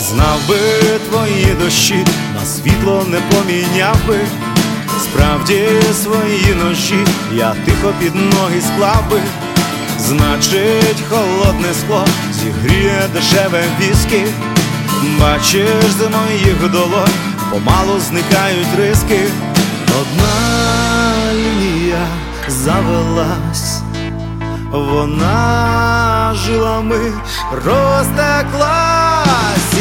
Знав би твої дощі, на світло не поміняв би. Справді свої ножі я тихо під ноги склав би. Значить, холодне скло зігріє дешеве віскі. Бачиш, з моїх долонь помалу зникають риски. Одна лінія завелась, вона жилами розтеклась.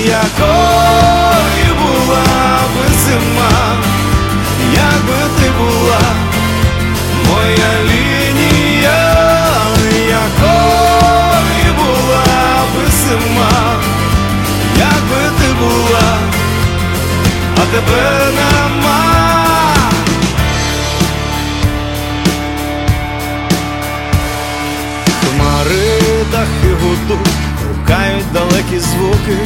Якою була би зима, якби ти була моя лінія, якою була би зима, якби ти була, а тебе нема. Хмари, дахи гудуть, гукають далекі звуки.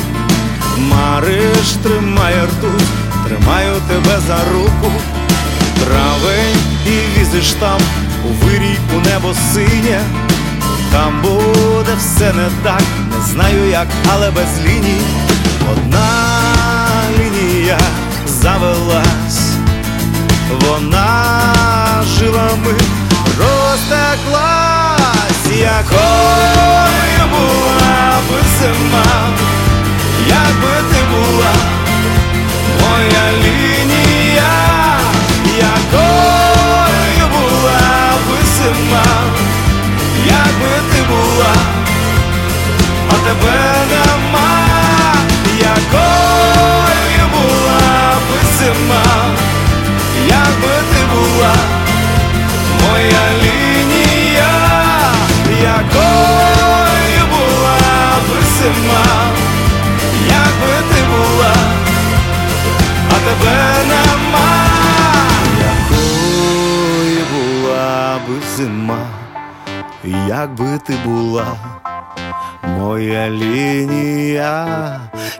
Мариш, тримай ртуть, тримаю тебе за руку. Травень і візиш там, у вирій, у небо синє. Там буде все не так, не знаю як, але без ліній. Одна лінія завелась, вона жилами розтеклась. Якою була би зима, якби ти була моя лінія, якою була би зима, якби ти була, а тебе нема. Якою була би зима, якби ти була моя лінія, якою була би зима, якби ти була, а тебе нема. Якою була би зима, якби ти була моя лінія,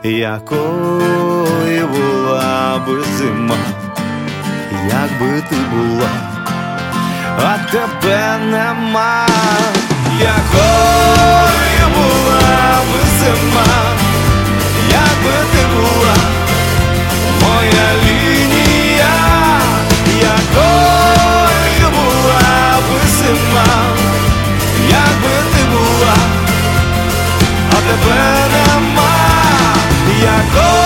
якою була би зима, якби ти була, а тебе нема. Якою була би зима, якби ти була моя лінія, якою була би зима, якби ти була, а тебе нема. Якою